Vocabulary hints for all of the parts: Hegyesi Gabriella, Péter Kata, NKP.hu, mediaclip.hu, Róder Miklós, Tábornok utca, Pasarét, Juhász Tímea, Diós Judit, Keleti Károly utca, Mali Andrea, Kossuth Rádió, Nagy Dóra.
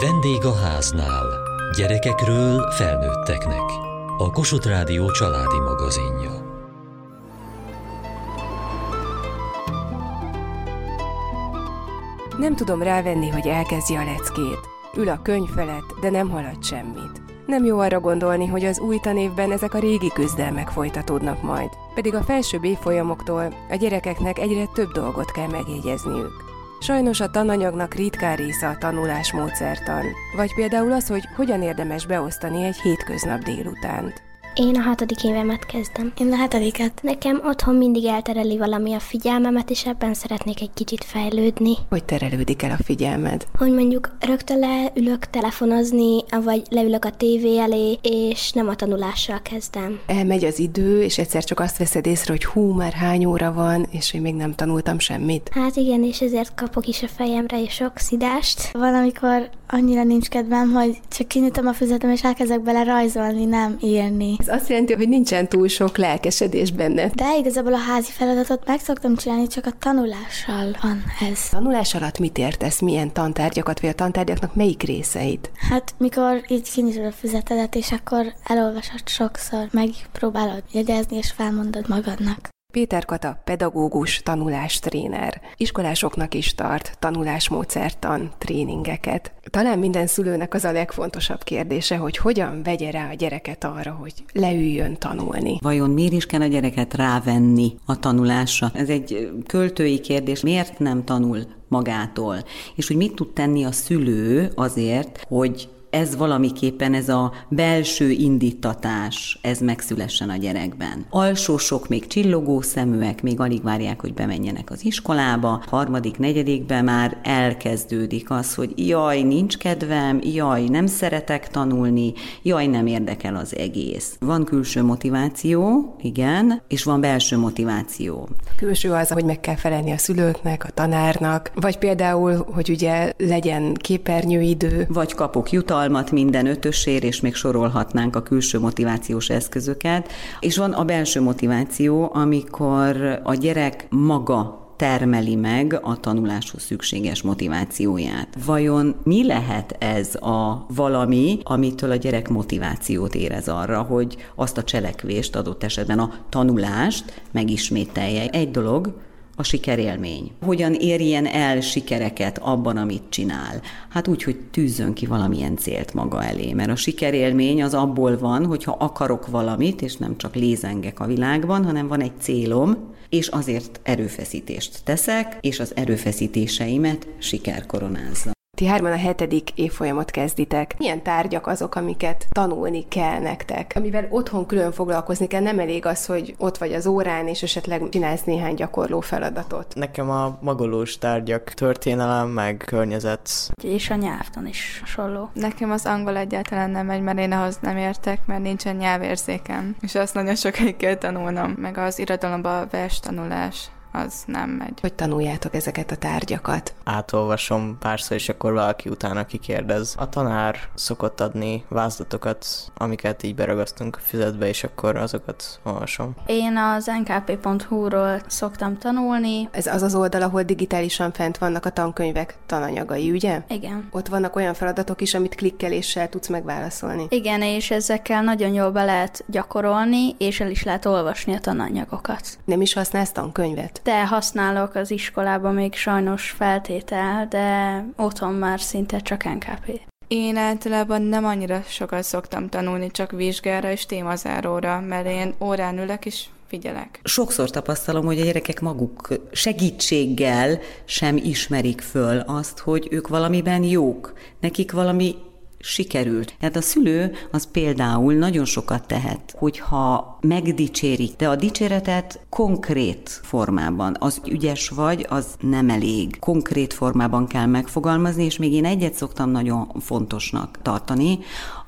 Vendég a háznál. Gyerekekről felnőtteknek. A Kossuth Rádió családi magazinja. Nem tudom rávenni, hogy elkezdje a leckét. Ül a könyv felett, de nem halad semmit. Nem jó arra gondolni, hogy az új tanévben ezek a régi küzdelmek folytatódnak majd. Pedig a felsőbb évfolyamoktól a gyerekeknek egyre több dolgot kell megjegyezniük. Sajnos a tananyagnak ritkán része a tanulásmódszertan, vagy például az, hogy hogyan érdemes beosztani egy hétköznap délutánt. Én a 6. évemet kezdem. Én a 7. Nekem otthon mindig eltereli valami a figyelmemet, és ebben szeretnék egy kicsit fejlődni. Hogy terelődik el a figyelmed? Hogy mondjuk rögtön leülök telefonozni, vagy leülök a tévé elé, és nem a tanulással kezdem. Elmegy az idő, és egyszer csak azt veszed észre, hogy hú, már hány óra van, és én még nem tanultam semmit. Hát igen, és ezért kapok is a fejemre és oxidást. Valamikor annyira nincs kedvem, hogy csak kinyitom a füzetem, és elkezdek bele rajzolni, nem írni. Ez azt jelenti, hogy nincsen túl sok lelkesedés benne. De igazából a házi feladatot meg szoktam csinálni, csak a tanulással van ez. Tanulás alatt mit értesz? Milyen tantárgyakat, vagy a tantárgyaknak melyik részeit? Hát, mikor így kinyitod a füzetedet, és akkor elolvasod sokszor, megpróbálod jegyezni, és felmondod magadnak. Péter Kata pedagógus, tanulástréner. Iskolásoknak is tart tanulásmódszertan tréningeket. Talán minden szülőnek az a legfontosabb kérdése, hogy hogyan vegye rá a gyereket arra, hogy leüljön tanulni. Vajon miért is kell a gyereket rávenni a tanulásra? Ez egy költői kérdés. Miért nem tanul magától? És hogy mit tud tenni a szülő azért, hogy ez valamiképpen, ez a belső indítatás, ez megszülessen a gyerekben. Alsósok még csillogó szeműek, még alig várják, hogy bemenjenek az iskolába. 3., 4. már elkezdődik az, hogy jaj, nincs kedvem, jaj, nem szeretek tanulni, jaj, nem érdekel az egész. Van külső motiváció, igen, és van belső motiváció. Külső az, hogy meg kell felelni a szülőknek, a tanárnak, vagy például, hogy ugye legyen képernyőidő. Vagy kapok jutalmat minden 5-ösért, és még sorolhatnánk a külső motivációs eszközöket. És van a belső motiváció, amikor a gyerek maga termeli meg a tanuláshoz szükséges motivációját. Vajon mi lehet ez a valami, amitől a gyerek motivációt érez arra, hogy azt a cselekvést, adott esetben a tanulást megismételje? Egy dolog, a sikerélmény. Hogyan érjen el sikereket abban, amit csinál? Hát úgy, hogy tűzzön ki valamilyen célt maga elé, mert a sikerélmény az abból van, hogyha akarok valamit, és nem csak lézengek a világban, hanem van egy célom, és azért erőfeszítést teszek, és az erőfeszítéseimet siker koronázza. Ti 3. a 7. évfolyamot kezditek. Milyen tárgyak azok, amiket tanulni kell nektek? Amivel otthon külön foglalkozni kell, nem elég az, hogy ott vagy az órán, és esetleg csinálsz néhány gyakorló feladatot. Nekem a magolós tárgyak, történelem, meg környezet. És a nyelvtan is hasonló. Nekem az angol egyáltalán nem megy, mert én ahhoz nem értek, mert nincsen nyelvérzékem. És azt nagyon sokáig kell tanulnom, meg az irodalomban vers tanulás. Az nem megy. Hogy tanuljátok ezeket a tárgyakat? Átolvasom párszor, és akkor valaki utána kikérdez. A tanár szokott adni vázlatokat, amiket így beragasztunk a füzetbe, és akkor azokat olvasom. Én az NKP.hu-ról szoktam tanulni. Ez az az oldal, ahol digitálisan fent vannak a tankönyvek tananyagai, ugye? Igen. Ott vannak olyan feladatok is, amit klikkeléssel tudsz megválaszolni. Igen, és ezekkel nagyon jól be lehet gyakorolni, és el is lehet olvasni a tananyagokat. Nem is használsz tankönyvet? De használok az iskolában, még sajnos feltétel, de otthon már szinte csak NKP. Én általában nem annyira sokat szoktam tanulni, csak vizsgára és témazáróra, mert én órán ülök és figyelek. Sokszor tapasztalom, hogy a gyerekek maguk segítséggel sem ismerik föl azt, hogy ők valamiben jók, nekik valami sikerült. Tehát a szülő az például nagyon sokat tehet, hogyha megdicsérik, de a dicséretet konkrét formában. Az ügyes vagy, az nem elég. Konkrét formában kell megfogalmazni, és még én egyet szoktam nagyon fontosnak tartani,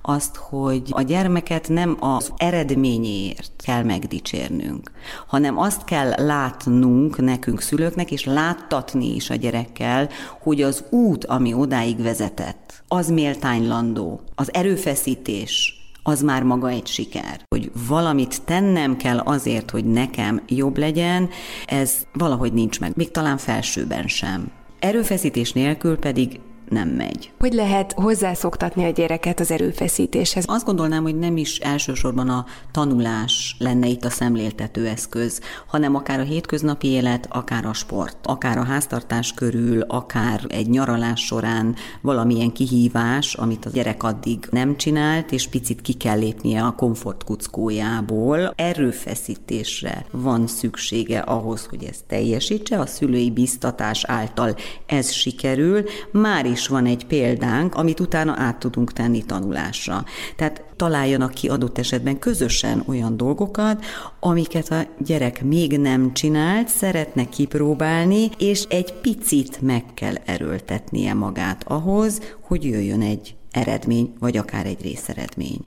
azt, hogy a gyermeket nem az eredményéért kell megdicsérnünk, hanem azt kell látnunk nekünk szülőknek, és láttatni is a gyerekkel, hogy az út, ami odáig vezetett, az méltánylandó, az erőfeszítés, az már maga egy siker. Hogy valamit tennem kell azért, hogy nekem jobb legyen, ez valahogy nincs meg, még talán felsőben sem. Erőfeszítés nélkül pedig nem megy. Hogy lehet hozzászoktatni a gyereket az erőfeszítéshez? Azt gondolnám, hogy nem is elsősorban a tanulás lenne itt a szemléltető eszköz, hanem akár a hétköznapi élet, akár a sport, akár a háztartás körül, akár egy nyaralás során valamilyen kihívás, amit a gyerek addig nem csinált, és picit ki kell lépnie a komfortkuckójából. Erőfeszítésre van szüksége ahhoz, hogy ezt teljesítse, a szülői biztatás által ez sikerül, már is van egy példánk, amit utána át tudunk tenni tanulásra. Tehát találjanak ki adott esetben közösen olyan dolgokat, amiket a gyerek még nem csinált, szeretne kipróbálni, és egy picit meg kell erőltetnie magát ahhoz, hogy jöjjön egy eredmény, vagy akár egy részeredmény.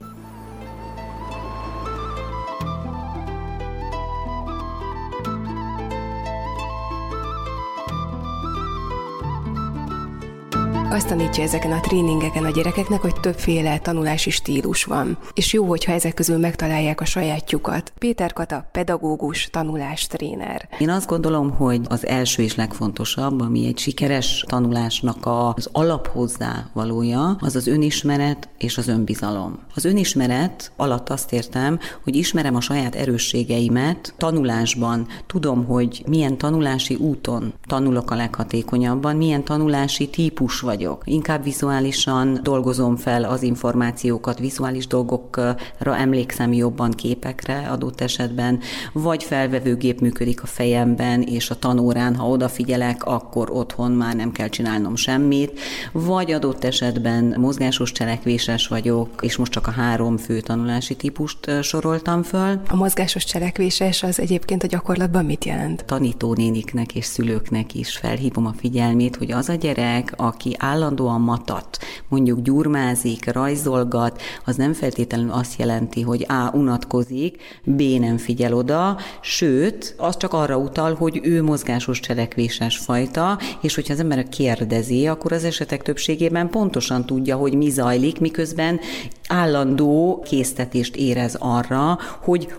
Azt tanítja ezeken a tréningeken a gyerekeknek, hogy többféle tanulási stílus van, és jó, hogyha ezek közül megtalálják a sajátjukat. Péter Kata, pedagógus, tanulástréner. Én azt gondolom, hogy az első és legfontosabb, ami egy sikeres tanulásnak az alaphozzávalója, az az önismeret és az önbizalom. Az önismeret alatt azt értem, hogy ismerem a saját erősségeimet tanulásban, tudom, hogy milyen tanulási úton tanulok a leghatékonyabban, milyen tanulási típus vagy. Inkább vizuálisan dolgozom fel az információkat, vizuális dolgokra emlékszem jobban, képekre adott esetben, vagy felvevőgép működik a fejemben, és a tanórán, ha odafigyelek, akkor otthon már nem kell csinálnom semmit, vagy adott esetben mozgásos cselekvéses vagyok, és most csak a 3 fő tanulási típust soroltam föl. A mozgásos cselekvéses az egyébként a gyakorlatban mit jelent? Tanítónéniknek és szülőknek is felhívom a figyelmét, hogy az a gyerek, aki állandóan matat, mondjuk gyurmázik, rajzolgat, az nem feltétlenül azt jelenti, hogy A. unatkozik, B. nem figyel oda, sőt, az csak arra utal, hogy ő mozgásos cselekvéses fajta, és hogyha az ember kérdezi, akkor az esetek többségében pontosan tudja, hogy mi zajlik, miközben állandó késztetést érez arra,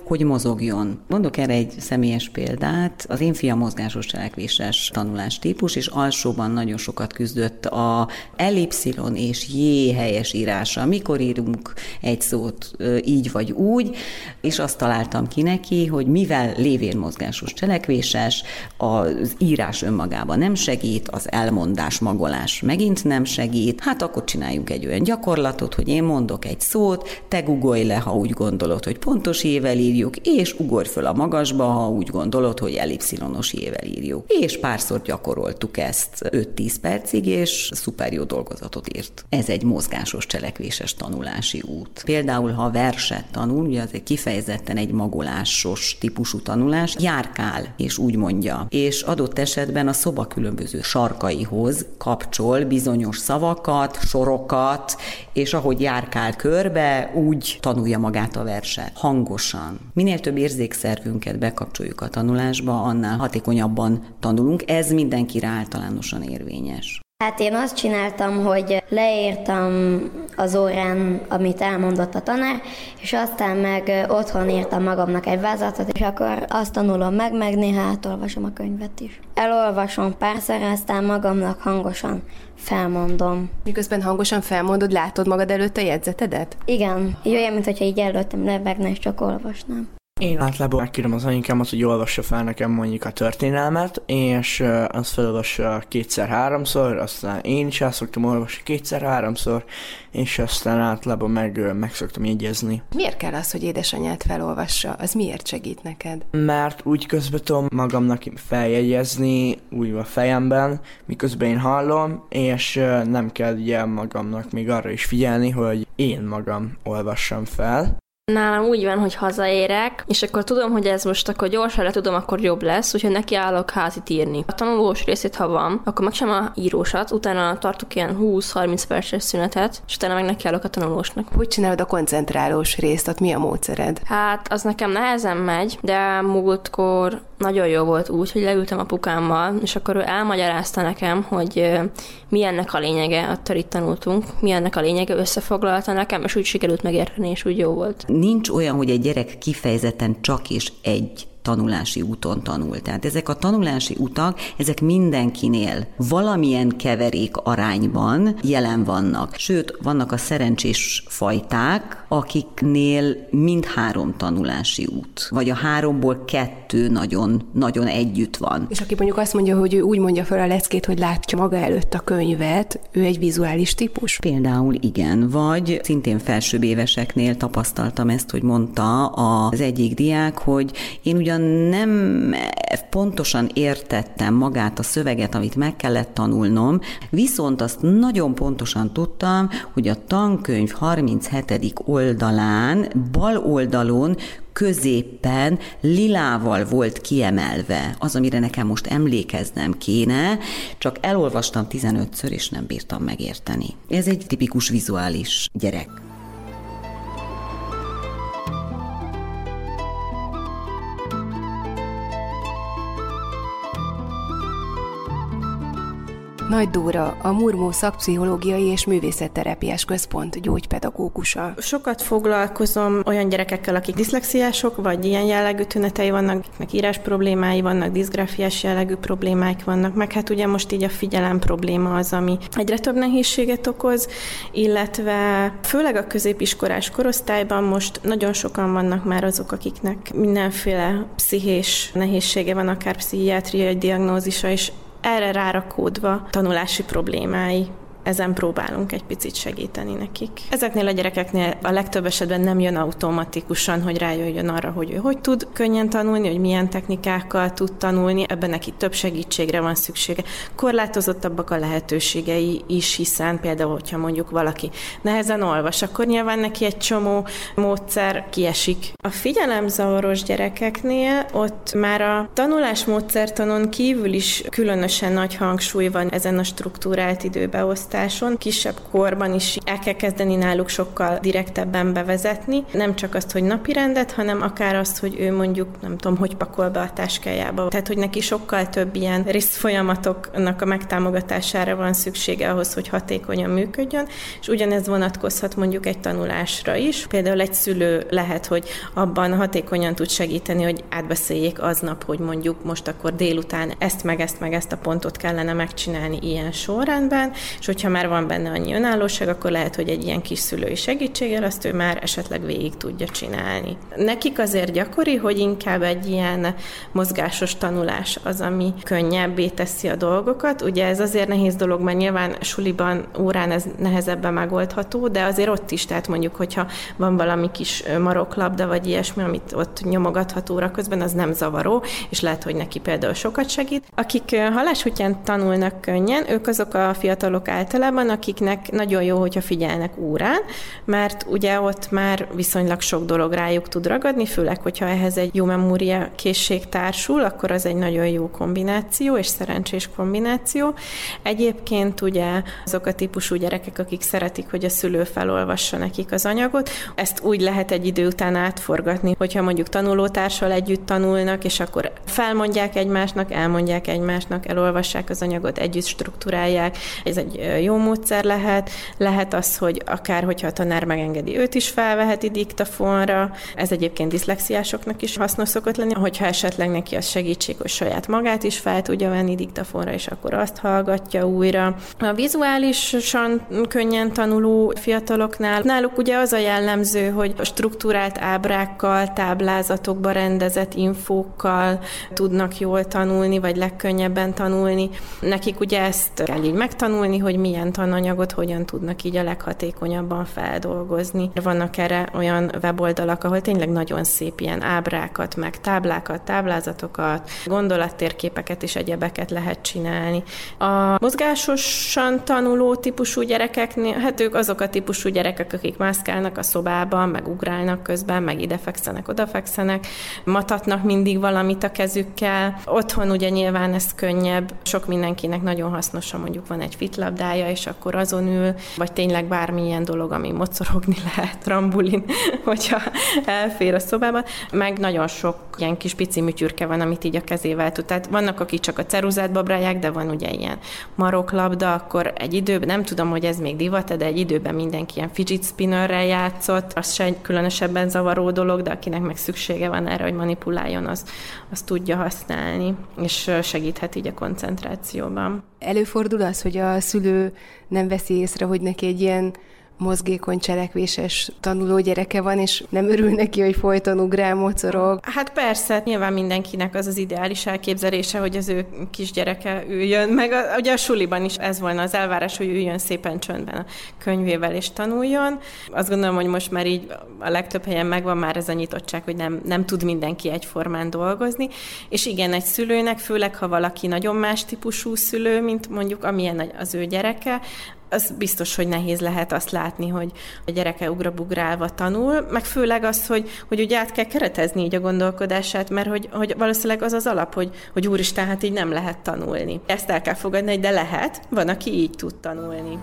hogy mozogjon. Mondok erre egy személyes példát. Az én fiam mozgásos cselekvéses tanulás típus, és alsóban nagyon sokat küzdött a elipszilon és J helyes írása. Mikor írunk egy szót így vagy úgy, és azt találtam ki neki, hogy mivel lévén mozgásos cselekvéses, az írás önmagában nem segít, az elmondás, magolás megint nem segít, hát akkor csináljunk egy olyan gyakorlatot, hogy én mondok egy szót, te guggolj le, ha úgy gondolod, hogy pontos jével írjuk, és ugorj föl a magasba, ha úgy gondolod, hogy elipszilonos jével írjuk. És párszor gyakoroltuk ezt 5-10 percig, és szuper jó dolgozatot írt. Ez egy mozgásos cselekvéses tanulási út. Például, ha verset tanul, ugye az egy kifejezetten egy magolásos típusú tanulás, járkál, és úgy mondja. És adott esetben a szoba különböző sarkaihoz kapcsol bizonyos szavakat, sorokat, és ahogy járkál körbe, úgy tanulja magát a verset. Hangosan. Minél több érzékszervünket bekapcsoljuk a tanulásba, annál hatékonyabban tanulunk. Ez mindenkire általánosan érvényes. Hát én azt csináltam, hogy leírtam az órán, amit elmondott a tanár, és aztán meg otthon írtam magamnak egy vázlatot, és akkor azt tanulom meg néha átolvasom a könyvet is. Elolvasom párszor, aztán magamnak hangosan felmondom. Miközben hangosan felmondod, látod magad előtt a jegyzetedet? Igen. Olyan, mintha így előttem levegne, és csak olvasnám. Én általában megkérem az anyukámat, hogy olvassa fel nekem mondjuk a történelmet, és azt felolvassa 2-3-szor, aztán én is el szoktam olvasni 2-3-szor, és aztán általában meg szoktam jegyezni. Miért kell az, hogy édesanyád felolvassa? Az miért segít neked? Mert úgy közben tudom magamnak feljegyezni, úgy a fejemben, miközben én hallom, és nem kell ugye magamnak még arra is figyelni, hogy én magam olvassam fel. Nálam úgy van, hogy hazaérek, és akkor tudom, hogy ez most akkor gyorsan le tudom, akkor jobb lesz, úgyhogy nekiállok házit írni. A tanulós részét, ha van, akkor megcsinálom a írósat, utána tartok ilyen 20-30 perces szünetet, és utána meg nekiállok a tanulósnak. Hogy csinálod a koncentrálós részt, ott mi a módszered? Hát az nekem nehezen megy, de múltkor nagyon jó volt úgy, hogy leültem apukámmal, és akkor ő elmagyarázta nekem, hogy mi ennek a lényege, attól itt tanultunk, mi ennek a lényege, összefoglalta nekem, és úgy sikerült megérteni, és úgy jó volt. Nincs olyan, hogy egy gyerek kifejezetten csak és egy tanulási úton tanul. Tehát ezek a tanulási utak, ezek mindenkinél valamilyen keverék arányban jelen vannak. Sőt, vannak a szerencsés fajták, akiknél mindhárom tanulási út, vagy a háromból kettő nagyon, nagyon együtt van. És aki mondjuk azt mondja, hogy ő úgy mondja fel a leckét, hogy látja maga előtt a könyvet, ő egy vizuális típus? Például igen, vagy szintén felsőbb éveseknél tapasztaltam ezt, hogy mondta az egyik diák, hogy én ugyan nem pontosan értettem magát a szöveget, amit meg kellett tanulnom, viszont azt nagyon pontosan tudtam, hogy a tankönyv 37. oldalán, bal oldalon, középpen lilával volt kiemelve az, amire nekem most emlékeznem kéne, csak elolvastam 15-ször, és nem bírtam megérteni. Ez egy tipikus vizuális gyerek. Nagy Dóra, a Murmó Szakpszichológiai és Művészetterápiás Központ gyógypedagógusa. Sokat foglalkozom olyan gyerekekkel, akik diszlexiások, vagy ilyen jellegű tünetei vannak, meg írás problémái vannak, diszgráfiás jellegű problémáik vannak, meg hát ugye most így a figyelem probléma az, ami egyre több nehézséget okoz, illetve főleg a középiskolás korosztályban most nagyon sokan vannak már azok, akiknek mindenféle pszichés nehézsége van, akár pszichiátriai diagnózisa is, erre rárakódva tanulási problémái. Ezen próbálunk egy picit segíteni nekik. Ezeknél a gyerekeknél a legtöbb esetben nem jön automatikusan, hogy rájöjjön arra, hogy ő hogy tud könnyen tanulni, hogy milyen technikákkal tud tanulni, ebben neki több segítségre van szüksége. Korlátozottabbak a lehetőségei is, hiszen például, hogyha mondjuk valaki nehezen olvas, akkor nyilván neki egy csomó módszer kiesik. A figyelemzavaros gyerekeknél ott már a tanulásmódszertanon kívül is különösen nagy hangsúly van ezen a struktúrált időbeosztáson. Kisebb korban is el kell kezdeni náluk sokkal direktebben bevezetni, nem csak azt, hogy napirendet, hanem akár azt, hogy ő mondjuk, nem tudom, hogy pakol be a táskájába. Tehát, hogy neki sokkal több ilyen részfolyamatoknak a megtámogatására van szüksége ahhoz, hogy hatékonyan működjön, és ugyanez vonatkozhat mondjuk egy tanulásra is. Például egy szülő lehet, hogy abban hatékonyan tud segíteni, hogy átbeszéljék aznap, hogy mondjuk most akkor délután ezt meg ezt a pontot kellene megcsinálni ilyen sorrendben, és hogyha már van benne annyi önállóság, akkor lehet, hogy egy ilyen kis szülői segítséggel azt ő már esetleg végig tudja csinálni. Nekik azért gyakori, hogy inkább egy ilyen mozgásos tanulás az, ami könnyebbé teszi a dolgokat. Ugye ez azért nehéz dolog, mert nyilván suliban, órán ez nehezebben megoldható, de azért ott is, tehát mondjuk, hogyha van valami kis maroklabda, vagy ilyesmi, amit ott nyomogathat óra közben, az nem zavaró, és lehet, hogy neki például sokat segít. Akik halásútján tanulnak könnyen, ők azok a fiatalok általában, akiknek nagyon jó, hogyha figyelnek órán, mert ugye ott már viszonylag sok dolog rájuk tud ragadni, főleg, hogyha ehhez egy jó memória készség társul, akkor az egy nagyon jó kombináció, és szerencsés kombináció. Egyébként ugye azok a típusú gyerekek, akik szeretik, hogy a szülő felolvassa nekik az anyagot, ezt úgy lehet egy idő után átforgatni, hogyha mondjuk tanulótársal együtt tanulnak, és akkor felmondják egymásnak, elmondják egymásnak, elolvassák az anyagot, együtt strukturálják. Ez egy jó módszer lehet az, hogy akár, hogyha a tanár megengedi, őt is felveheti diktafonra, ez egyébként diszlexiásoknak is hasznos szokott lenni, hogyha esetleg neki az segítség, hogy saját magát is fel tudja venni diktafonra, és akkor azt hallgatja újra. A vizuálisan könnyen tanuló fiataloknál, náluk ugye az a jellemző, hogy struktúrált ábrákkal, táblázatokba rendezett infókkal tudnak jól tanulni, vagy legkönnyebben tanulni. Nekik ugye ezt kell így megtanulni, hogy milyen tananyagot hogyan tudnak így a leghatékonyabban feldolgozni. Vannak erre olyan weboldalak, ahol tényleg nagyon szép ilyen ábrákat, meg táblákat, táblázatokat, gondolattérképeket és egyebeket lehet csinálni. A mozgásosan tanuló típusú gyerekeknél, hát ők azok a típusú gyerekek, akik mászkálnak a szobában, meg ugrálnak közben, meg idefekszenek, odafekszenek, matatnak mindig valamit a kezükkel. Otthon ugye nyilván ez könnyebb, sok mindenkinek nagyon hasznos, ha mondjuk van egy fitlabdája, munkája, és akkor azon ül, vagy tényleg bármilyen dolog, ami mocorogni lehet, rambulin, hogyha elfér a szobában. Meg nagyon sok ilyen kis pici műtyürke van, amit így a kezével tud. Tehát vannak, akik csak a ceruzát babrálják, de van ugye ilyen maroklabda, akkor egy időben, nem tudom, hogy ez még divat, de egy időben mindenki ilyen fidget spinnerrel játszott, az se egy különösebben zavaró dolog, de akinek meg szüksége van erre, hogy manipuláljon, az tudja használni, és segíthet így a koncentrációban. Előfordul az, hogy a szülő nem veszi észre, hogy neki egy ilyen mozgékony, cselekvéses tanuló gyereke van, és nem örül neki, hogy folyton ugrál, mocorog. Hát persze, nyilván mindenkinek az az ideális elképzelése, hogy az ő kisgyereke üljön, meg ugye a suliban is ez volna az elvárás, hogy üljön szépen csöndben a könyvével és tanuljon. Azt gondolom, hogy most már így a legtöbb helyen megvan már ez a nyitottság, hogy nem tud mindenki egyformán dolgozni, és igen, egy szülőnek, főleg ha valaki nagyon más típusú szülő, mint mondjuk amilyen az ő gyereke, az biztos, hogy nehéz lehet azt látni, hogy a gyereke ugrabugrálva tanul, meg főleg az, hogy ugye át kell keretezni így a gondolkodását, mert hogy valószínűleg az az alap, hogy úristen, hát így nem lehet tanulni. Ezt el kell fogadni, de lehet, van, aki így tud tanulni.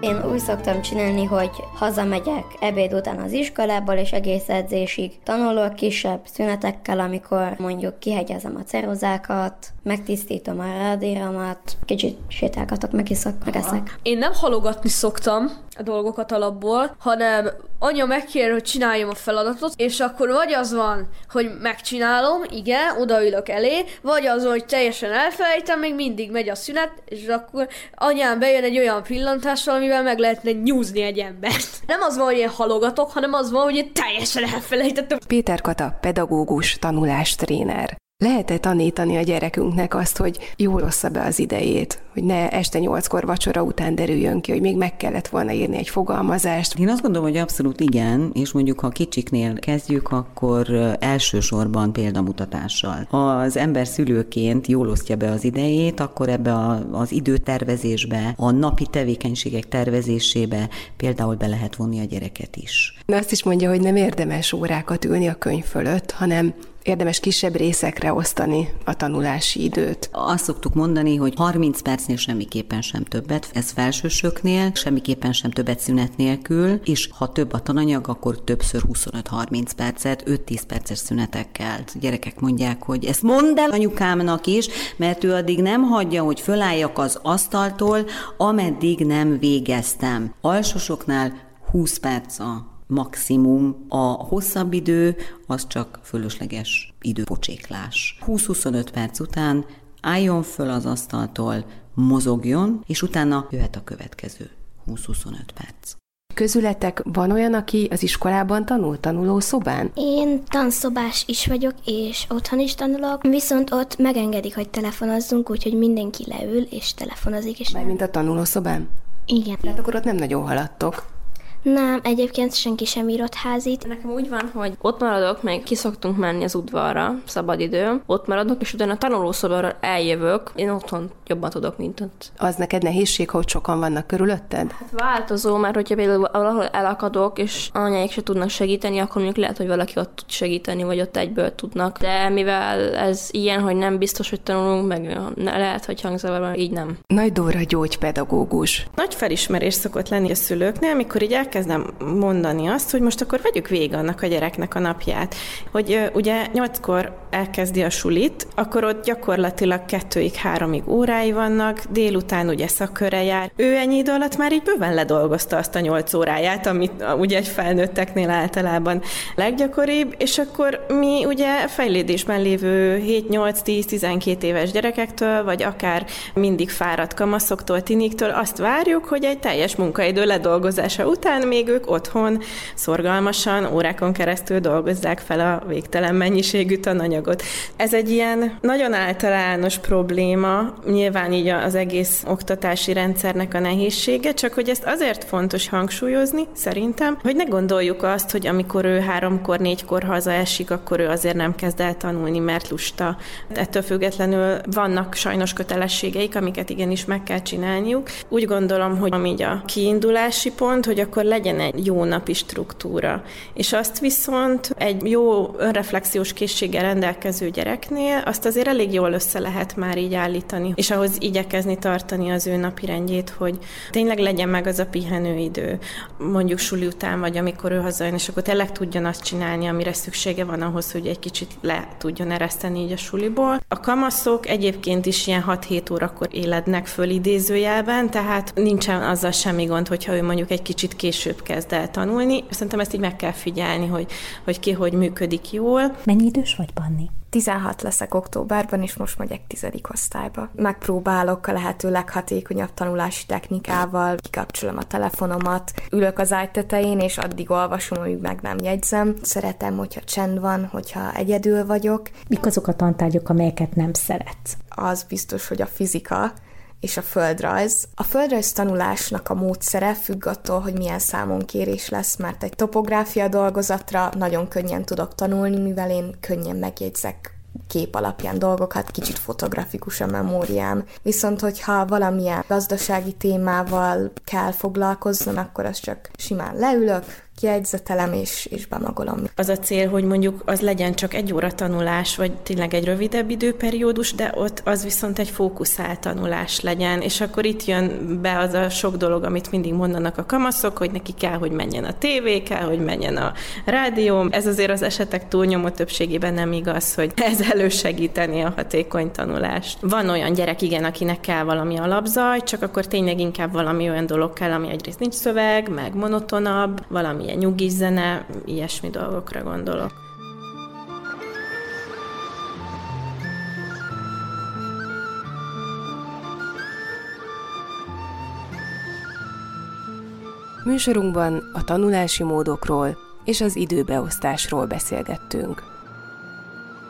Én úgy szoktam csinálni, hogy hazamegyek ebéd után az iskolából, és egész edzésig tanulok kisebb szünetekkel, amikor mondjuk kihegyezem a ceruzákat, megtisztítom a rádíramat, kicsit sétálgatok, megiszok, megeszek. Én nem halogatni szoktam a dolgokat alapból, hanem anya megkér, hogy csináljam a feladatot, és akkor vagy az van, hogy megcsinálom, igen, odaülök elé, vagy az van, hogy teljesen elfelejtem, még mindig megy a szünet, és akkor anyám bejön egy olyan pillantással, amivel meg lehetne nyúzni egy embert. Nem az van, hogy én halogatok, hanem az van, hogy én teljesen elfelejtettem. Péter Kata, pedagógus, tanulástréner. Lehet-e tanítani a gyerekünknek azt, hogy jól ossza be az idejét? Hogy ne este 8-kor vacsora után derüljön ki, hogy még meg kellett volna írni egy fogalmazást? Én azt gondolom, hogy abszolút igen, és mondjuk ha kicsiknél kezdjük, akkor elsősorban példamutatással. Ha az ember szülőként jól osztja be az idejét, akkor ebbe az időtervezésbe, a napi tevékenységek tervezésébe például be lehet vonni a gyereket is. De azt is mondja, hogy nem érdemes órákat ülni a könyv fölött, hanem érdemes kisebb részekre osztani a tanulási időt. Azt szoktuk mondani, hogy 30 percnél semmiképpen sem többet, ez felsősöknél, semmiképpen sem többet szünet nélkül, és ha több a tananyag, akkor többször 25-30 percet, 5-10 perces szünetekkel. Gyerekek mondják, hogy ezt mondd el anyukámnak is, mert ő addig nem hagyja, hogy fölálljak az asztaltól, ameddig nem végeztem. Alsósoknál 20 perc a maximum, a hosszabb idő az csak fölösleges időpocséklás. 20-25 perc után álljon föl az asztaltól, mozogjon, és utána jöhet a következő 20-25 perc. Közületek van olyan, aki az iskolában tanul, tanulószobán? Én tanszobás is vagyok, és otthon is tanulok, viszont ott megengedik, hogy telefonozzunk, úgyhogy mindenki leül és telefonozik. És mármint a tanulószobán? Igen. Tehát akkor ott nem nagyon haladtok. Nem, egyébként senki sem írott házit. Nekem úgy van, hogy ott maradok, meg ki szoktunk menni az udvarra, szabadidőm. Ott maradok, és utána a tanulószobára eljövök. Én otthon jobban tudok, mint ott. Az neked nehézség, hogy sokan vannak körülötted? Hát változó, mert hogyha például valahol elakadok, és anyáik se tudnak segíteni, akkor mondjuk lehet, hogy valaki ott tud segíteni, vagy ott egyből tudnak. De mivel ez ilyen, hogy nem biztos, hogy tanulunk, meg lehet, hogy hangzavarban, így nem. Nagy Dóra gyógypedagógus. Nagy felismerés szokott lenni a szülőknél, amikor így elkezdem mondani azt, hogy most akkor vegyük végig annak a gyereknek a napját. Hogy ugye 8-kor elkezdi a sulit, akkor ott gyakorlatilag 2-3 órái vannak, délután ugye szakkörre jár. Ő ennyi idő alatt már így bőven ledolgozta azt a 8 óráját, amit ugye egy felnőtteknél általában leggyakoribb, és akkor mi ugye fejlődésben lévő 7-8-10-12 éves gyerekektől, vagy akár mindig fáradt kamaszoktól, tiniktől azt várjuk, hogy egy teljes munkaidő ledolgozása után még ők otthon szorgalmasan, órákon keresztül dolgozzák fel a végtelen mennyiségű tananyagot. Ez egy ilyen nagyon általános probléma, nyilván így az egész oktatási rendszernek a nehézsége, csak hogy ezt azért fontos hangsúlyozni, szerintem, hogy ne gondoljuk azt, hogy amikor ő 3-4 hazaesik, akkor ő azért nem kezd el tanulni, mert lusta. Ettől függetlenül vannak sajnos kötelességeik, amiket igenis meg kell csinálniuk. Úgy gondolom, hogy ami a kiindulási pont, hogy akkor legyen egy jó napi struktúra. És azt viszont egy jó önreflexiós készséggel rendelkező gyereknél azt azért elég jól össze lehet már így állítani, és ahhoz igyekezni tartani az ő napirendjét, hogy tényleg legyen meg az a pihenőidő, mondjuk suli után, vagy amikor ő hazajön, és akkor tényleg tudjon azt csinálni, amire szüksége van ahhoz, hogy egy kicsit le tudjon ereszteni így a suliból. A kamaszok egyébként is ilyen 6-7 órakor élednek föl idézőjelben, tehát nincsen azzal semmi gond, hogyha ő mondjuk egy kicsit később kezd el tanulni. Szerintem ezt így meg kell figyelni, hogy ki hogy működik jól. Mennyi idős vagy, Panni? 16 leszek októberben, és most megyek 10. osztályba. Megpróbálok a lehető leghatékonyabb tanulási technikával, kikapcsolom a telefonomat, ülök az ágy tetején, és addig olvasom, amíg meg nem jegyzem. Szeretem, hogyha csend van, hogyha egyedül vagyok. Mik azok a tantárgyak, amelyeket nem szeretsz? Az biztos, hogy a fizika és a földrajz. A földrajz tanulásnak a módszere függ attól, hogy milyen számonkérés lesz, mert egy topográfia dolgozatra nagyon könnyen tudok tanulni, mivel én könnyen megjegyzek kép alapján dolgokat, kicsit fotografikus a memóriám. Viszont, hogyha valamilyen gazdasági témával kell foglalkoznom, akkor az csak simán leülök, kiegyzetelem és bemagolom. Az a cél, hogy mondjuk az legyen csak egy óra tanulás, vagy tényleg egy rövidebb időperiódus, de ott az viszont egy fókuszált tanulás legyen, és akkor itt jön be az a sok dolog, amit mindig mondanak a kamaszok, hogy neki kell, hogy menjen a tévé, kell, hogy menjen a rádió. Ez azért az esetek túlnyomó többségében nem igaz, hogy ez elősegíteni a hatékony tanulást. Van olyan gyerek, igen, akinek kell valami alapzaj, csak akkor tényleg inkább valami olyan dolog kell, ami egyrészt nincs szöveg, meg monotonabb, valami ilyen nyugis zene, ilyesmi dolgokra gondolok. Műsorunkban a tanulási módokról és az időbeosztásról beszélgettünk.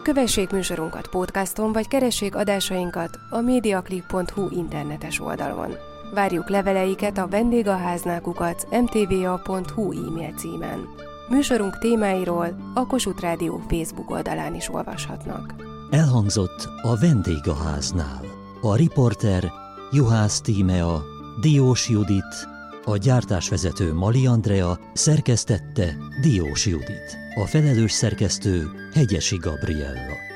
Kövessék műsorunkat podcaston, vagy keressék adásainkat a mediaclip.hu internetes oldalon. Várjuk leveleiket a vendégaháznákukac@mtva.hu e-mail címen. Műsorunk témáiról a Kossuth Rádió Facebook oldalán is olvashatnak. Elhangzott a vendégháznál. A riporter Juhász Tímea, Diós Judit, a gyártásvezető Mali Andrea, szerkesztette Diós Judit, a felelős szerkesztő Hegyesi Gabriella.